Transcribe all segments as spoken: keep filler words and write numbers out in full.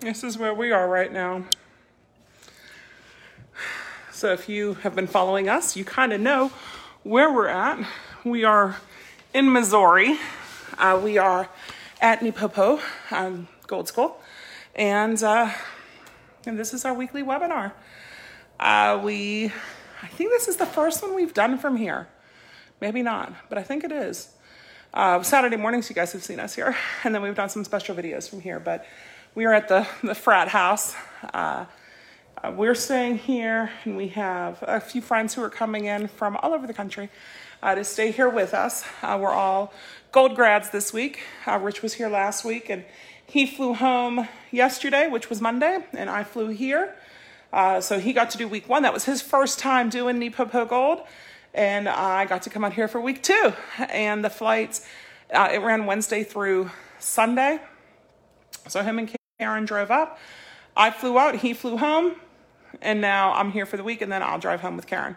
this is where we are right now. So if you have been following us, you kind of know where we're at. We are in Missouri. Uh, we are at Neepopo um, Gold School. And, uh, and this is our weekly webinar. Uh, we, I think this is the first one we've done from here. Maybe not, but I think it is. Uh, Saturday mornings, you guys have seen us here. And then we've done some special videos from here. But we are at the, the frat house. Uh, uh, we're staying here, and we have a few friends who are coming in from all over the country uh, to stay here with us. Uh, we're all Gold grads this week. Uh, Rich was here last week, and he flew home yesterday, which was Monday, and I flew here. Uh, so he got to do week one. That was his first time doing Neepopo Gold. And I got to come out here for week two. And the flights, uh, it ran Wednesday through Sunday. So him and Karen drove up. I flew out, he flew home. And now I'm here for the week, and then I'll drive home with Karen.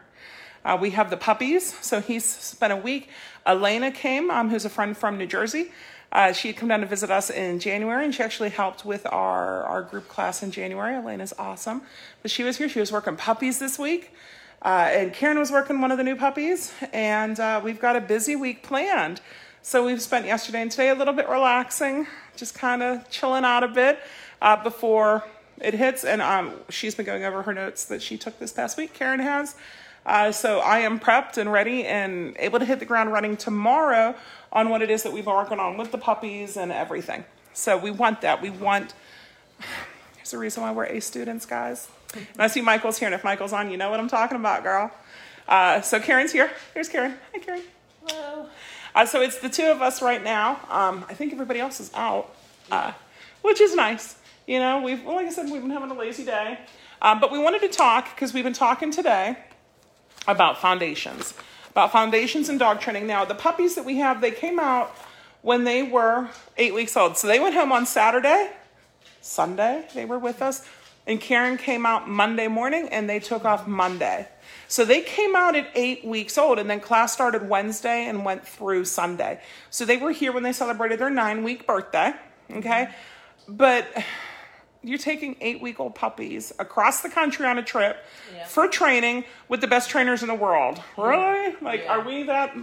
Uh, we have the puppies. So he's spent a week. Elena came, um, who's a friend from New Jersey. Uh, she had come down to visit us in January, and she actually helped with our, our group class in January. Elena's awesome. But she was here. She was working puppies this week. Uh, and Karen was working one of the new puppies, and uh, we've got a busy week planned. So we've spent yesterday and today a little bit relaxing, just kind of chilling out a bit uh, before it hits. And um, she's been going over her notes that she took this past week, Karen has. Uh, so I am prepped and ready and able to hit the ground running tomorrow on what it is that we've been working on with the puppies and everything. So we want that. We want... There's a reason why we're A students, guys. And I see Michael's here, and if Michael's on, you know what I'm talking about, girl. Uh, so Karen's here. Here's Karen. Hi, Karen. Hello. Uh, so it's the two of us right now. Um, I think everybody else is out, uh, which is nice. You know, we've, well, like I said, we've been having a lazy day. Um, but we wanted to talk, because we've been talking today about foundations, about foundations and dog training. Now, the puppies that we have, they came out when they were eight weeks old. So they went home on Saturday, Sunday, they were with us. And Karen came out Monday morning, and they took off Monday. So they came out at eight weeks old, and then class started Wednesday and went through Sunday. So they were here when they celebrated their nine-week birthday, okay? But you're taking eight-week-old puppies across the country on a trip yeah. for training with the best trainers in the world. Really? Like, yeah. are we that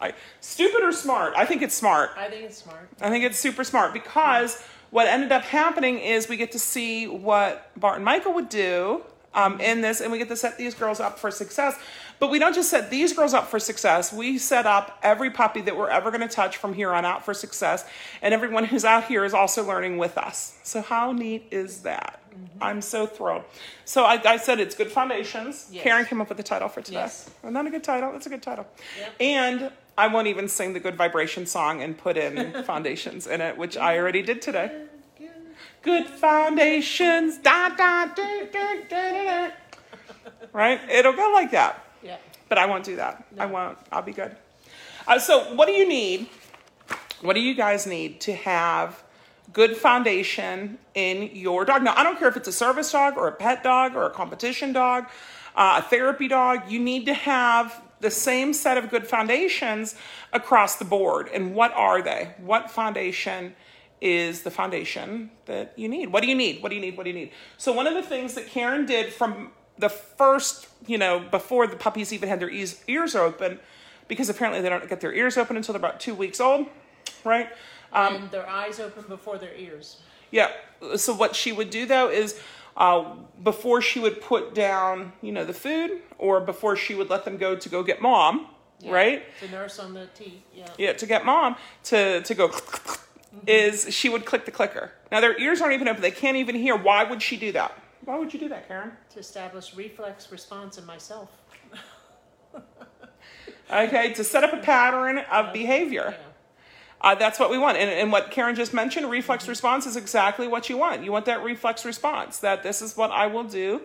like, stupid or smart? I think it's smart. I think it's smart. I think it's super smart because... Yeah. What ended up happening is we get to see what Bart and Michael would do um, in this, and we get to set these girls up for success. But we don't just set these girls up for success. We set up every puppy that we're ever going to touch from here on out for success. And everyone who's out here is also learning with us. So how neat is that? Mm-hmm. I'm so thrilled. So I, I said it's good foundations. Yes. Karen came up with the title for today. Yes. Isn't that a good title? That's a good title. Yep. And... I won't even sing the Good Vibration song and put in foundations in it, which I already did today. Good, good, good foundations, da, da, da, da, da, da. Right? It'll go like that. Yeah. But I won't do that. No. I won't. I'll be good. Uh, so what do you need? What do you guys need to have good foundation in your dog? Now, I don't care if it's a service dog or a pet dog or a competition dog, uh, a therapy dog. You need to have... the same set of good foundations across the board. And what are they? What foundation is the foundation that you need? What do you need? What do you need? What do you need? So one of the things that Karen did from the first, you know, before the puppies even had their ears, ears open, because apparently they don't get their ears open until they're about two weeks old, right? Um, and their eyes open before their ears. Yeah. So what she would do, though, is... Uh, before she would put down, you know, the food, or before she would let them go to go get mom, yeah, right? To nurse on the teeth, yeah. Yeah, to get mom to, to go, mm-hmm. is she would click the clicker. Now, their ears aren't even open. They can't even hear. Why would she do that? Why would you do that, Karen? To establish reflex response in myself. Okay, to set up a pattern of behavior. Yeah. Uh, that's what we want. And, and what Karen just mentioned, reflex mm-hmm. response is exactly what you want. You want that reflex response, that this is what I will do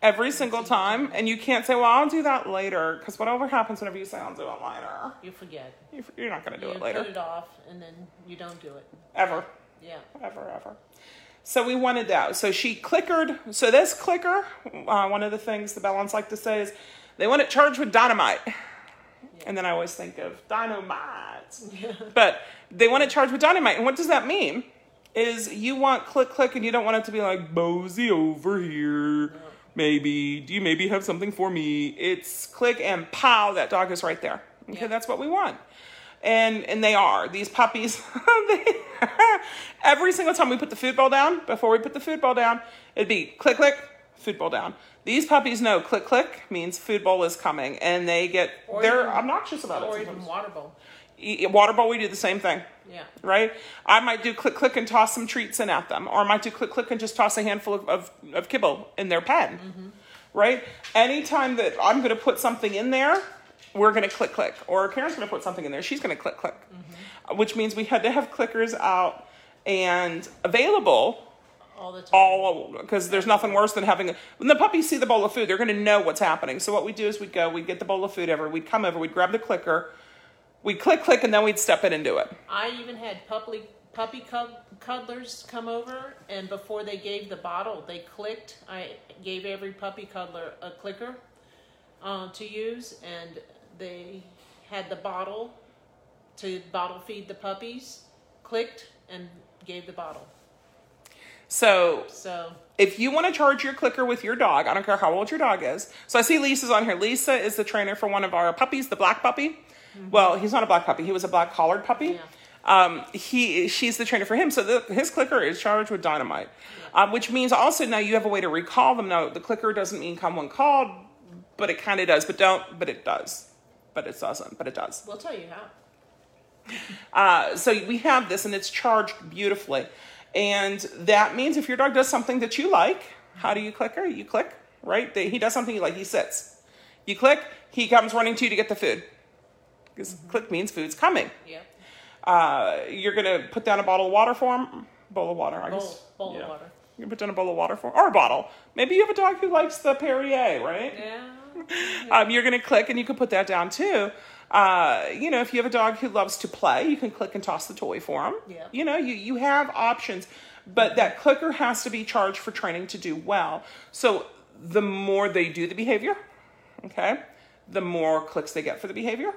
every single time. And you can't say, well, I'll do that later. Because whatever happens whenever you say, I'll do it later. You forget. You, you're not going to do you it later. You put it off and then you don't do it. Ever. Yeah. Ever, ever. So we wanted that. So she clickered. So this clicker, uh, one of the things the Bellons like to say is they want it charged with dynamite. Yeah. And then I always think of dynamite. Yeah. But they want it charged with dynamite. And what does that mean? is you want click click and you don't want it to be like, Mosey over here. Maybe, do you maybe have something for me? It's click and pow, that dog is right there. Okay, yeah. That's what we want. And and they are. These puppies, they are. Every single time we put the food bowl down, before we put the food bowl down, it'd be click, click, food bowl down. These puppies know click, click means food bowl is coming. And they get, or they're even obnoxious about or it. Or even water bowl. Water bowl, we do the same thing. Yeah. Right? I might do click, click and toss some treats in at them. Or I might do click, click and just toss a handful of, of, of kibble in their pen. Mm-hmm. Right? Anytime that I'm going to put something in there, we're going to click, click. Or Karen's going to put something in there. She's going to click, click. Mm-hmm. Which means we had to have clickers out and available all the time. All, because there's nothing worse than having a, when the puppies see the bowl of food, they're going to know what's happening. So what we do is we'd go, we'd get the bowl of food over, we'd come over, we'd grab the clicker, we'd click, click, and then we'd step in and do it. I even had puppy, puppy cuddlers come over, and before they gave the bottle, they clicked. I gave every puppy cuddler a clicker uh, to use, and they had the bottle to bottle feed the puppies, clicked, and gave the bottle. So, so if you want to charge your clicker with your dog, I don't care how old your dog is. So I see Lisa's on here. Lisa is the trainer for one of our puppies, the black puppy. Mm-hmm. Well, he's not a black puppy. He was a black collared puppy. Yeah. Um, he, she's the trainer for him. So the, his clicker is charged with dynamite, yeah. um, which means also now you have a way to recall them. Now the clicker doesn't mean come when called, but it kind of does, but don't, but it does, but it doesn't, but it does. We'll tell you how. uh, so we have this and it's charged beautifully. And that means if your dog does something that you like, how do you click her? You click, right? He does something you like. He sits. You click. He comes running to you to get the food. Because mm-hmm. click means food's coming. Yeah. Uh, you're going to put down a bottle of water for him. Bowl of water, I bowl, guess. Bowl yeah. of water. You're going to put down a bowl of water for him. Or a bottle. Maybe you have a dog who likes the Perrier, right? Yeah. yeah. Um, you're going to click, and you can put that down, too. Uh, you know, if you have a dog who loves to play, you can click and toss the toy for them. Yeah. You know, you, you have options, but that clicker has to be charged for training to do well. So the more they do the behavior, okay, the more clicks they get for the behavior.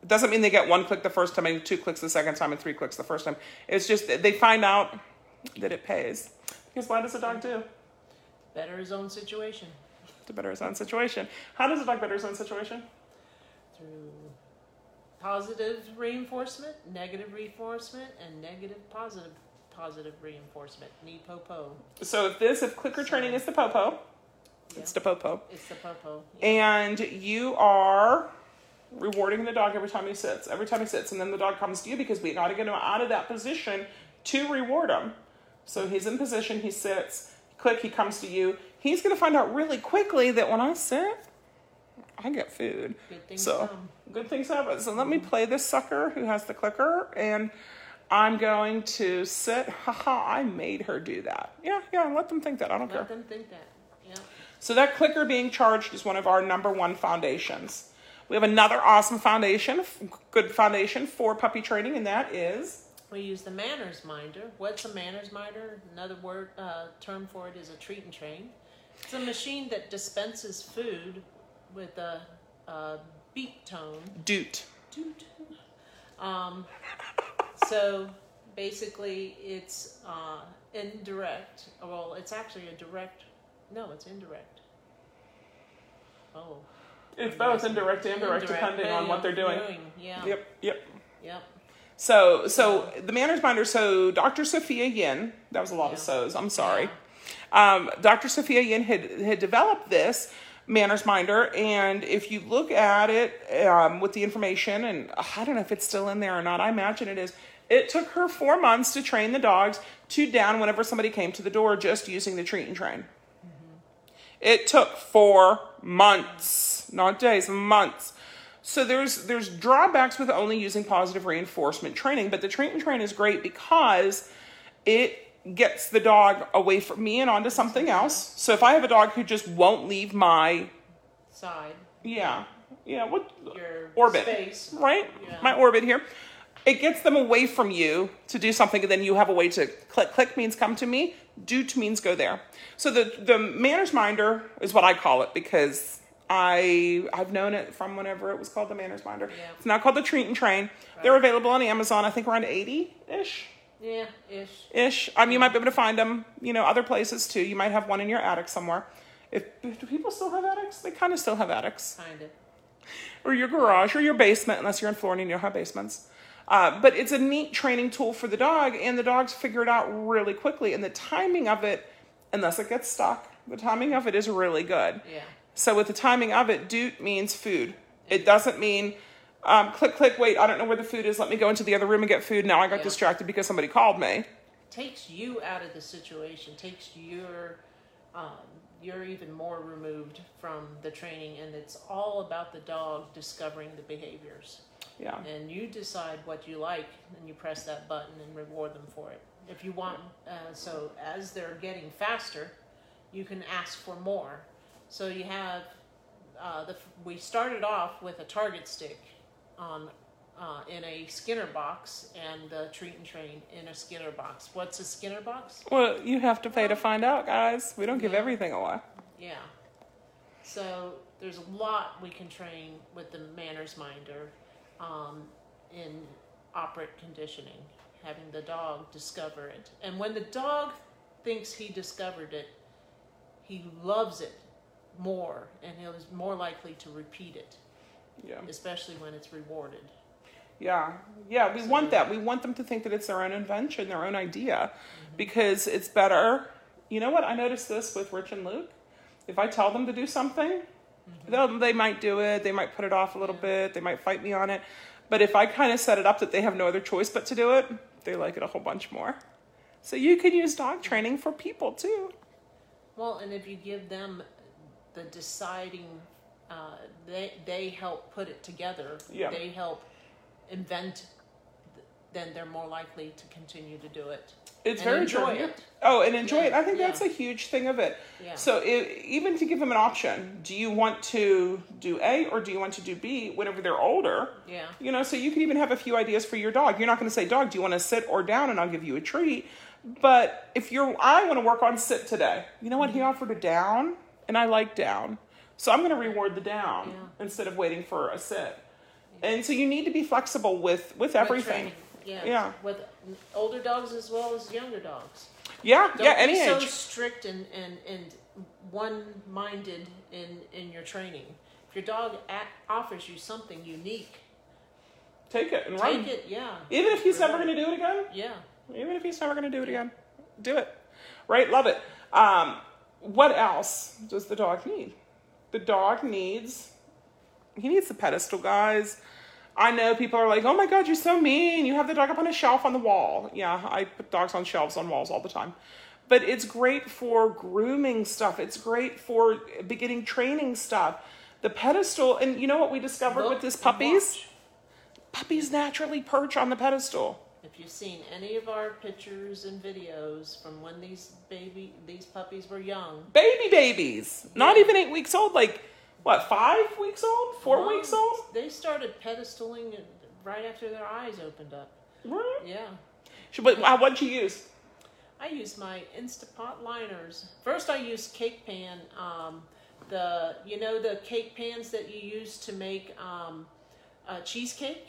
It doesn't mean they get one click the first time and two clicks the second time and three clicks the first time. It's just that they find out that it pays. Because why does a dog do? Better his own situation. To better his own situation. How does a dog better his own situation? Through positive reinforcement, negative reinforcement, and negative positive positive reinforcement. Neepopo. So if this, if clicker so, training is the popo, yeah. it's the popo. It's the popo. Yeah. And you are rewarding the dog every time he sits. Every time he sits, and then the dog comes to you because we got to get him out of that position to reward him. So he's in position, he sits, click, he comes to you. He's going to find out really quickly that when I sit, I get food. Good things so come. Good things happen. So let me play this sucker who has the clicker, and I'm going to sit. Haha, I made her do that. Yeah, yeah, let them think that. I don't let care. Let them think that, yeah. So that clicker being charged is one of our number one foundations. We have another awesome foundation, good foundation for puppy training, and that is? We use the Manners Minder. What's a Manners Minder? Another word, uh, term for it is a treat and train. It's a machine that dispenses food with a, a beep tone. Doot. Doot. Um, so basically it's uh, indirect. Well, it's actually a direct. No, it's indirect. Oh. It's both indirect and direct depending on what they're doing. doing. Yeah. Yep, yep. Yep. So so yeah. the Manners Minder, so Doctor Sophia Yin, that was a lot yeah. of so's, I'm sorry. Yeah. Um, Doctor Sophia Yin had, had developed this Manners Minder, and if you look at it um, with the information, and I don't know if it's still in there or not, I imagine it is, it took her four months to train the dogs to down whenever somebody came to the door just using the treat and train. Mm-hmm. It took four months, not days, months. So there's there's drawbacks with only using positive reinforcement training, but the treat and train is great because it gets the dog away from me and onto something else. So if I have a dog who just won't leave my side, yeah, yeah, what your orbit, space. Right? Yeah. My orbit here, it gets them away from you to do something, and then you have a way to click. Click means come to me. Doot means go there. So the the Manners Minder is what I call it because I I've known it from whenever it was called the Manners Minder. Yeah. It's now called the Treat and Train. Right. They're available on Amazon. I think around eighty ish. Yeah, ish. Ish. I mean, you might be able to find them, you know, other places too. You might have one in your attic somewhere. If do people still have attics? They kind of still have attics. Kind of. Or your garage or your basement, unless you're in Florida and you don't have basements. Uh, but it's a neat training tool for the dog, and the dogs figure it out really quickly. And the timing of it, unless it gets stuck, the timing of it is really good. Yeah. So with the timing of it, doot means food. It doesn't mean um, click, click, wait, I don't know where the food is. Let me go into the other room and get food. Now I got yeah. distracted because somebody called me. Takes you out of the situation. Takes your, um, you're even more removed from the training, and it's all about the dog discovering the behaviors. Yeah. And you decide what you like, and you press that button and reward them for it. If you want, uh, so as they're getting faster, you can ask for more. So you have, uh, the, we started off with a target stick on uh, in a Skinner box and the treat and train in a Skinner box. What's a Skinner box? Well, you have to pay to find out, guys. We don't give yeah. everything away. Yeah. So there's a lot we can train with the Manners Minder um, in operant conditioning, having the dog discover it. And when the dog thinks he discovered it, he loves it more, and he was more likely to repeat it. Yeah. Especially when it's rewarded. Yeah. Yeah, we so, want that. We want them to think that it's their own invention, their own idea, mm-hmm. because it's better. You know what? I noticed this with Rich and Luke. If I tell them to do something, mm-hmm. they might do it. They might put it off a little yeah. bit. They might fight me on it. But if I kind of set it up that they have no other choice but to do it, they like it a whole bunch more. So you can use dog training for people too. Well, and if you give them the deciding, uh, they they help put it together. Yeah. They help invent. Then they're more likely to continue to do it. It's and very enjoy true. It. Oh, and enjoy yeah. it. I think yeah. that's a huge thing of it. Yeah. So it, even to give them an option, do you want to do A or do you want to do B? Whenever they're older, yeah, you know. So you can even have a few ideas for your dog. You're not going to say, "Dog, do you want to sit or down?" And I'll give you a treat. But if you're, I want to work on sit today. You know what? Mm-hmm. He offered a down, and I like down. So I'm going to reward the down yeah. instead of waiting for a sit. Yeah. And so you need to be flexible with, with everything. With yeah. yeah. With older dogs as well as younger dogs. Yeah. Don't yeah. Any age. Don't be so strict and, and, and one-minded in, in your training. If your dog at, offers you something unique, take it and take run. Take it. Yeah. Even if he's Remember. never going to do it again. Yeah. Even if he's never going to do it again, do it. Right? Love it. Um, what else does the dog need? The dog needs, he needs the pedestal, guys. I know people are like, oh my God, you're so mean. You have the dog up on a shelf on the wall. Yeah, I put dogs on shelves on walls all the time. But it's great for grooming stuff. It's great for beginning training stuff. The pedestal, and you know what we discovered Look with this puppies? Puppies naturally perch on the pedestal. If you've seen any of our pictures and videos from when these baby, these puppies were young. Baby babies. Yeah. Not even eight weeks old. Like, what, five weeks old? Four Mom, weeks old? They started pedestaling right after their eyes opened up. Really? Yeah. Should, but what'd you use? I used my Instapot liners. First I used cake pan. Um, the You know the cake pans that you use to make um, uh, cheesecake?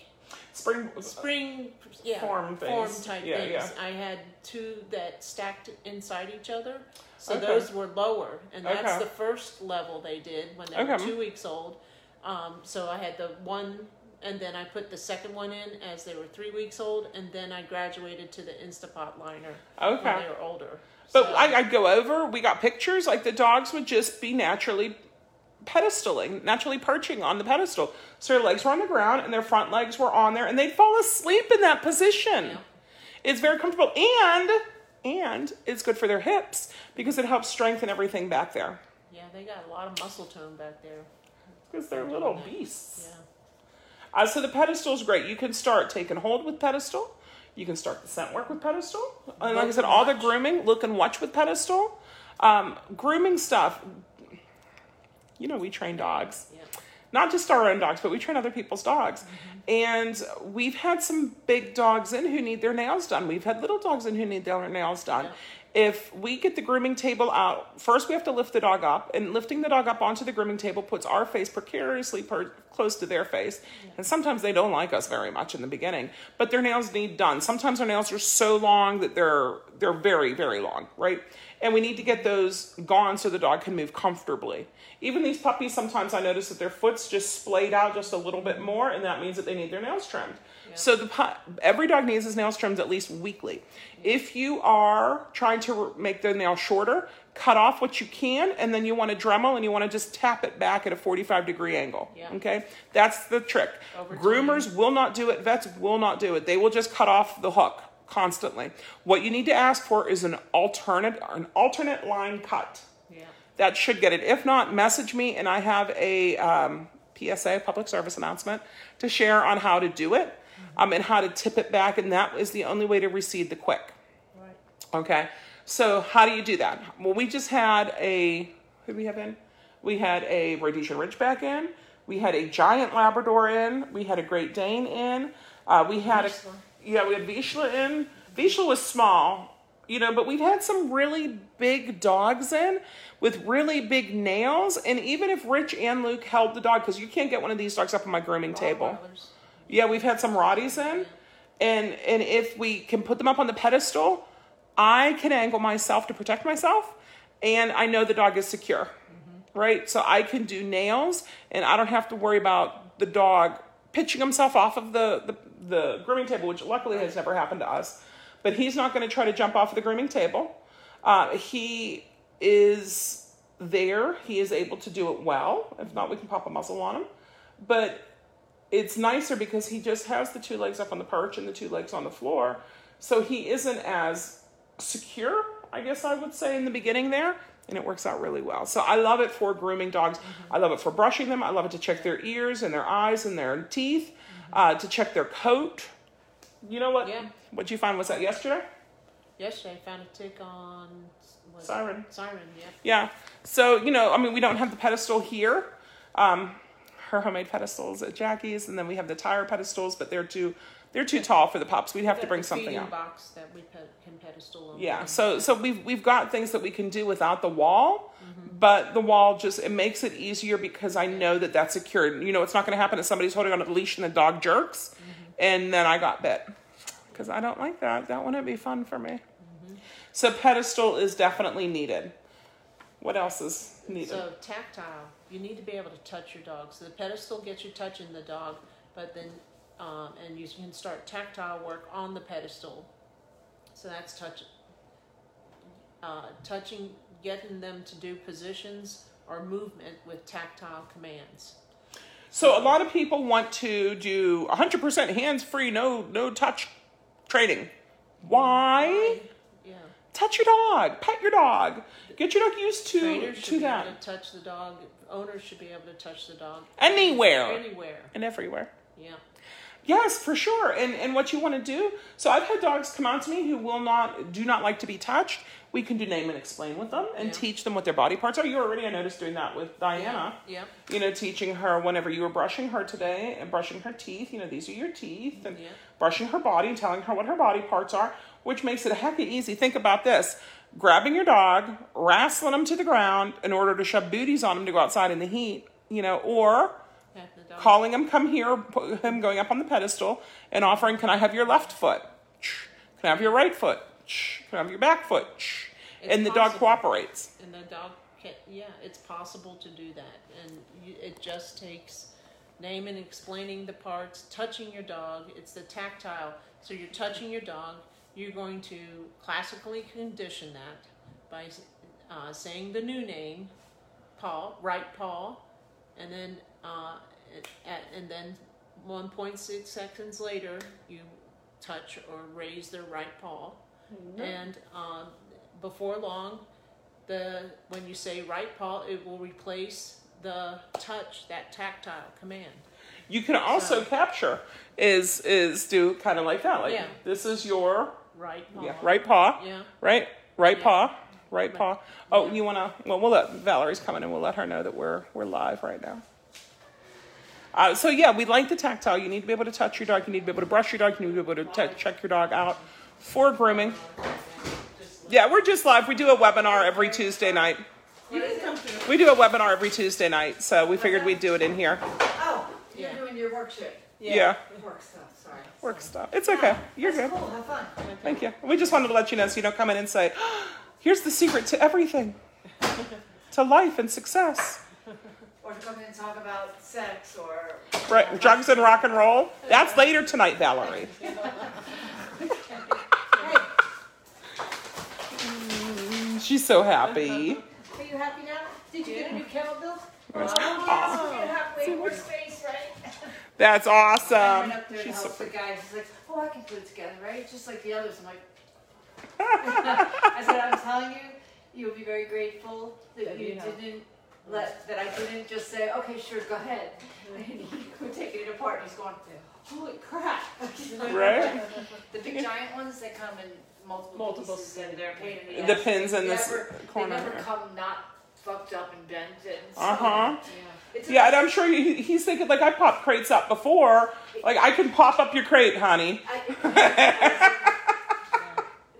Spring, spring, yeah, form, form type yeah, things. Yeah. I had two that stacked inside each other, so okay. those were lower, and that's okay. the first level they did when they okay. were two weeks old. Um, so I had the one, and then I put the second one in as they were three weeks old, and then I graduated to the Instapot liner okay. when they were older. But so, I, I'd go over. We got pictures. Like the dogs would just be naturally pedestaling, naturally perching on the pedestal. So their legs were on the ground and their front legs were on there, and they'd fall asleep in that position. Yeah. It's very comfortable, and and it's good for their hips because it helps strengthen everything back there. Yeah, they got a lot of muscle tone back there. Because they're, they're little beasts. Yeah. Uh, so the pedestal is great. You can start taking hold with pedestal. You can start the scent work with pedestal. And like I said, all the grooming, look and watch with pedestal. Um, grooming stuff. You know, we train dogs, yeah. not just our own dogs, but we train other people's dogs. Mm-hmm. And we've had some big dogs in who need their nails done. We've had little dogs in who need their nails done. Yeah. If we get the grooming table out, first we have to lift the dog up, and lifting the dog up onto the grooming table puts our face precariously per- close to their face. And sometimes they don't like us very much in the beginning, but their nails need done. Sometimes our nails are so long that they're they're very, very long, right? And we need to get those gone so the dog can move comfortably. Even these puppies, sometimes I notice that their foot's just splayed out just a little bit more, and that means that they need their nails trimmed. Yep. So the pu- every dog needs his nails trimmed at least weekly. If you are trying to re- make their nail shorter, cut off what you can, and then you want to Dremel, and you want to just tap it back at a forty-five degree angle. Yep. Okay? That's the trick. Over Groomers time. Will not do it. Vets will not do it. They will just cut off the hook constantly. What you need to ask for is an alternate an alternate line cut. Yeah. That should get it. If not, message me, and I have a um, P S A, public service announcement, to share on how to do it. Mm-hmm. um, and how to tip it back, and that is the only way to recede the quick. Right. Okay, so how do you do that? Well, we just had a, who did we have in? We had a Rhodesian Ridgeback in. We had a giant Labrador in. We had a Great Dane in. Uh, we had Vizsla. a, yeah, we had Vizsla in. Vizsla was small, you know, but we've had some really big dogs in with really big nails. And even if Rich and Luke held the dog, because you can't get one of these dogs up on my grooming table. Yeah, we've had some Rotties in, and and if we can put them up on the pedestal, I can angle myself to protect myself, and I know the dog is secure, mm-hmm. right? So I can do nails, and I don't have to worry about the dog pitching himself off of the, the, the grooming table, which luckily has never happened to us, but he's not going to try to jump off of the grooming table. Uh, he is there. He is able to do it well. If not, we can pop a muzzle on him, but it's nicer because he just has the two legs up on the perch and the two legs on the floor. So he isn't as secure, I guess I would say, in the beginning there. And it works out really well. So I love it for grooming dogs. Mm-hmm. I love it for brushing them. I love it to check their ears and their eyes and their teeth, mm-hmm. uh, to check their coat. You know what? Yeah. What you find was that yesterday? Yesterday I found a tick on... Siren. It? Siren, yeah. Yeah. So, you know, I mean, we don't have the pedestal here. Um... Her homemade pedestals at Jackie's, and then we have the tire pedestals, but they're too they're too tall for the pups. We'd have to bring something up. Box that we put, can pedestal on. Yeah, so so we've we've got things that we can do without the wall, mm-hmm. but the wall just it makes it easier because I know that that's secured. You know, it's not going to happen if somebody's holding on a leash and the dog jerks, mm-hmm. and then I got bit because I don't like that. That wouldn't be fun for me. Mm-hmm. So pedestal is definitely needed. What else is needed? So tactile. You need to be able to touch your dog. So the pedestal gets you touching the dog, but then, um, and you can start tactile work on the pedestal. So that's touch, uh, touching, getting them to do positions or movement with tactile commands. So a lot of people want to do one hundred percent hands-free, no no touch training. Why? Yeah. Touch your dog. Pet your dog. Get your dog used to that. Trainers should be able to touch the dog. Owners should be able to touch the dog. Anywhere. Anywhere. And everywhere. Yeah. Yes, for sure. And and what you want to do. So I've had dogs come out to me who will not, do not like to be touched. We can do name and explain with them and yeah. teach them what their body parts are. You already, I noticed, doing that with Diana. Yeah. yeah. You know, teaching her whenever you were brushing her today and brushing her teeth. You know, these are your teeth. And yeah. brushing her body and telling her what her body parts are, which makes it a heck of easy. Think about this. Grabbing your dog, wrestling them to the ground in order to shove booties on them to go outside in the heat, you know, or the calling them, come here, him going up on the pedestal and offering, can I have your left foot? Can I have your right foot? Can I have your back foot? It's and the possible. Dog cooperates. And the dog, can, yeah, it's possible to do that. And you, it just takes naming, explaining the parts, touching your dog. It's the tactile. So you're touching your dog. You're going to classically condition that by uh, saying the new name, paw, right paw, and then uh, and then one point six seconds later, you touch or raise their right paw, mm-hmm. and uh, before long, the when you say right paw, it will replace the touch, that tactile command. You can also so, capture is is do kind of like that, like yeah. this is your. Right paw. Yeah, right paw. Yeah. Right? Right yeah. paw. Right yeah. paw. Oh, yeah. you want to... Well, we'll let... Valerie's coming and we'll let her know that we're we're live right now. Uh, so, yeah, we like the tactile. You need to be able to touch your dog. You need to be able to brush your dog. You need to be able to t- check your dog out for grooming. Just Yeah, we're just live. We do a webinar every Tuesday night. You can come through. We do a webinar every Tuesday night, so we figured we'd do it in here. Oh, you're yeah. doing your workshop. Yeah. yeah. Work stuff, sorry. Work stuff. It's okay. You're That's good. Cool. Have fun. Thank you. We just wanted to let you know so you don't come in and say, oh, here's the secret to everything, to life and success. Or to come in and talk about sex or... Right, drugs and rock and roll. That's later tonight, Valerie. She's so happy. Are you happy now? Did you yeah. get a new kettlebell? Well, oh, you have way more space, right? That's awesome. I went up there and helped the guy. He's like, oh, I can put it together, right? Just like the others. I'm like... I said, I'm telling you, you'll be very grateful that, that you, you know. didn't let... That I didn't just say, okay, sure, go ahead. And he was taking it apart. And he's going, holy crap. Right? The big giant ones, they come in... Multiple, multiple pieces in there. The, the pins in this never, corner. They never come not fucked up and bent. And so, uh-huh. Yeah, yeah and I'm sure he, he's thinking, like, I popped crates up before. Like, I can pop up your crate, honey. I, yeah.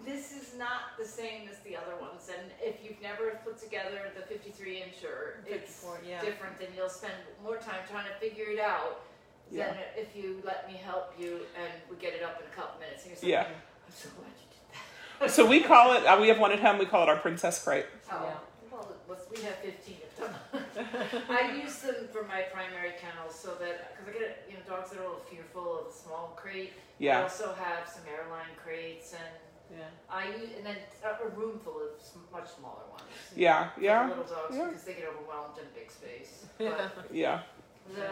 This is not the same as the other ones. And if you've never put together the fifty-three inch or fifty-four, it's yeah. different, then you'll spend more time trying to figure it out yeah. than if you let me help you and we get it up in a couple minutes. And you're like, yeah. I'm so glad you did. So we call it, we have one at home, we call it our princess crate. Oh, yeah. Well, we have fifteen of them. I use them for my primary kennels so that, because I get, you know, dogs that are a little fearful of the small crate. Yeah. I also have some airline crates and yeah. I use, and then a room full of much smaller ones. Yeah, yeah. Little dogs yeah. because they get overwhelmed in big space. Yeah. yeah. The,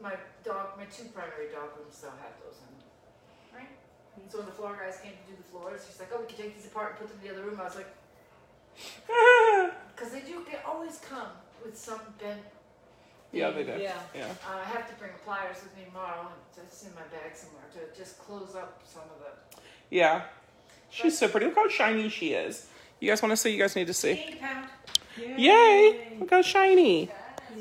my dog, my two primary dog rooms still have those in them. Right? So when the floor guys came to do the floors, she's like, oh, we can take these apart and put them in the other room. I was like, because they do, they always come with some bent. Yeah, they do. Yeah. yeah. Uh, I have to bring pliers with me tomorrow. It's in my bag somewhere to just close up some of the. Yeah. She's but, so pretty. Look how shiny she is. You guys want to see? You guys need to see. eighty pound. Yay. Yay. Look how shiny. Yes.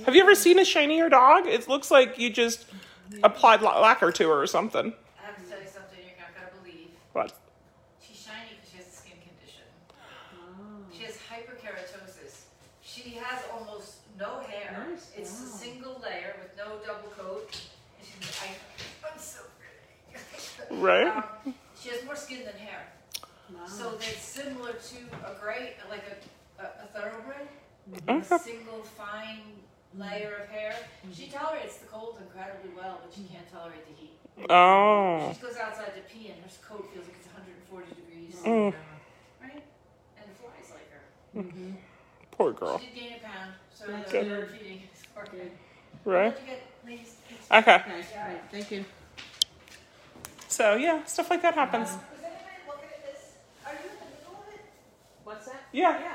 Have you ever seen a shinier dog? It looks like you just yeah. applied lacquer to her or something. What? She's shiny because she has a skin condition. Oh. She has hyperkeratosis. She has almost no hair. Nice. It's wow. a single layer with no double coat. And she's like, I'm so pretty. Right? Um, she has more skin than hair. Wow. So that's similar to a gray, like a, a, a thoroughbred. Mm-hmm. A single fine layer of hair. Mm-hmm. She tolerates the cold incredibly well, but she can't tolerate the heat. Oh. She goes outside to pee and her coat feels like it's one hundred forty degrees. Mm. Right? And it flies like her. Mm-hmm. Poor girl. She did gain a pound, so the bird feeding is working. Right? You get, ladies, okay. Nice. Yeah. Right. Thank you. So, yeah, stuff like that happens. Um, is anybody looking at this? Are you in the middle of it? What's that? Yeah. Yeah.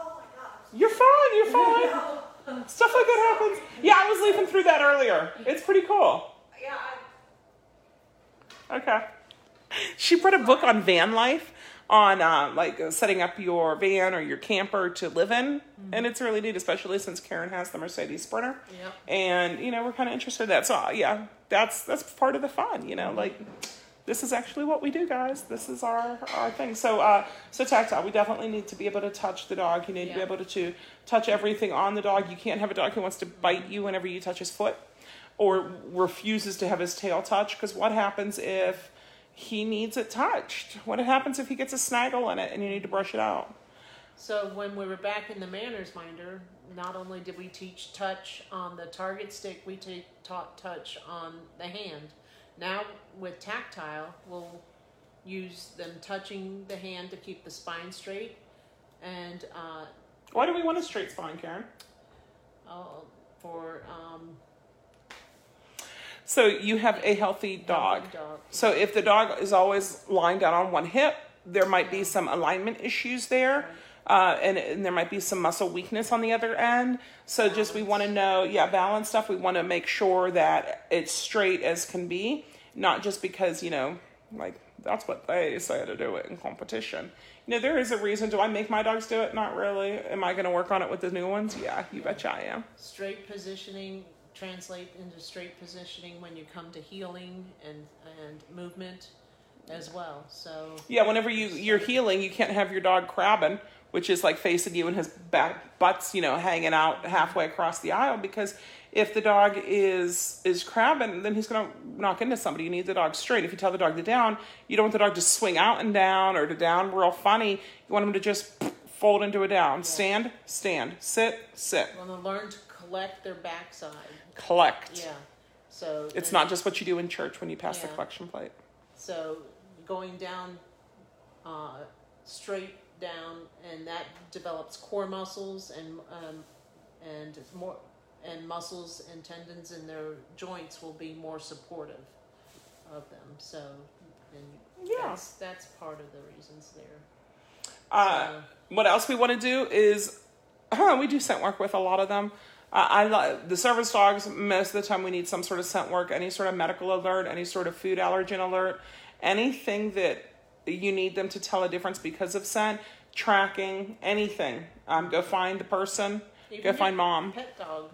Oh, my gosh. You're fine. You're fine. No. Stuff like that happens. Yeah, I was leafing through that earlier. It's pretty cool. Yeah, I Okay. She brought a book on van life, on uh, like uh, setting up your van or your camper to live in. Mm-hmm. And it's really neat, especially since Karen has the Mercedes Sprinter. Yep. And, you know, we're kind of interested in that. So, uh, yeah, that's that's part of the fun, you know, like this is actually what we do, guys. This is our, our thing. So, uh, so tactile, we definitely need to be able to touch the dog. You need yeah. to be able to, to touch everything on the dog. You can't have a dog who wants to bite you whenever you touch his foot. Or refuses to have his tail touched, because what happens if he needs it touched? What happens if he gets a snaggle in it and you need to brush it out? So when we were back in the Manners Minder, not only did we teach touch on the target stick, we t- taught touch on the hand. Now with tactile, we'll use them touching the hand to keep the spine straight. And uh, why do we want a straight spine, Karen? Oh, for... Um, So you have a healthy dog. healthy dog. So if the dog is always lying down on one hip, there might be some alignment issues there. Uh, and, and there might be some muscle weakness on the other end. So just we want to know, yeah, balance stuff. We want to make sure that it's straight as can be. Not just because, you know, like that's what they say to do it in competition. You know, there is a reason. Do I make my dogs do it? Not really. Am I going to work on it with the new ones? Yeah, you betcha I am. Straight positioning. Translate into straight positioning when you come to healing and, and movement. as well. So yeah, whenever you you're healing, you can't have your dog crabbing, which is like facing you and his back butts, you know, hanging out halfway across the aisle, because if the dog is is crabbing, then he's going to knock into somebody. You need the dog straight. If you tell the dog to down, you don't want the dog to swing out and down or to down real funny. You want him to just fold into a down. Yeah. Stand, stand, sit, sit. Well, they learn to collect their backside. Collect. Yeah. So it's not just what you do in church when you pass yeah. the collection plate. So going down, uh, straight down, and that develops core muscles and um, and more. And muscles and tendons in their joints will be more supportive of them. So, and yeah. that's, that's part of the reasons there. Uh, so, what else we want to do is, huh, we do scent work with a lot of them. Uh, I love the service dogs. Most of the time we need some sort of scent work, any sort of medical alert, any sort of food allergen alert, anything that you need them to tell a difference because of scent, tracking, anything. Um, go find the person. Even go find mom. Pet dog.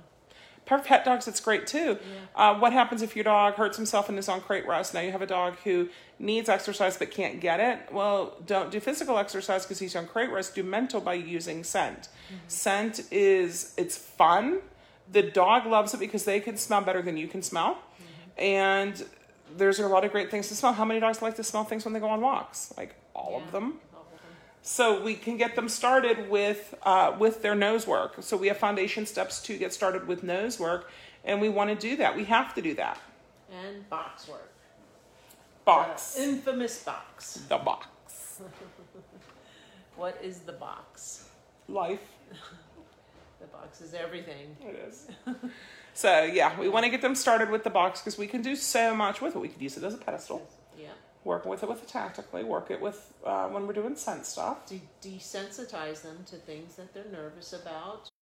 Pet dogs, it's great too. Yeah. Uh, what happens if your dog hurts himself and is on crate rest? Now you have a dog who needs exercise but can't get it. Well, don't do physical exercise because he's on crate rest. Do mental by using scent. Mm-hmm. Scent is, it's fun. The dog loves it because they can smell better than you can smell. Mm-hmm. And there's a lot of great things to smell. How many dogs like to smell things when they go on walks? Like all yeah. of them. So we can get them started with uh, with their nose work. So we have foundation steps to get started with nose work, and we want to do that. We have to do that. And box work. Box. The infamous box. The box. What is the box? Life. The box is everything. It is. So, yeah, we want to get them started with the box because we can do so much with it. We could use it as a pedestal. Yeah. Work with it with it tactically. Work it with uh, when we're doing scent stuff. De- desensitize them to things that they're nervous about,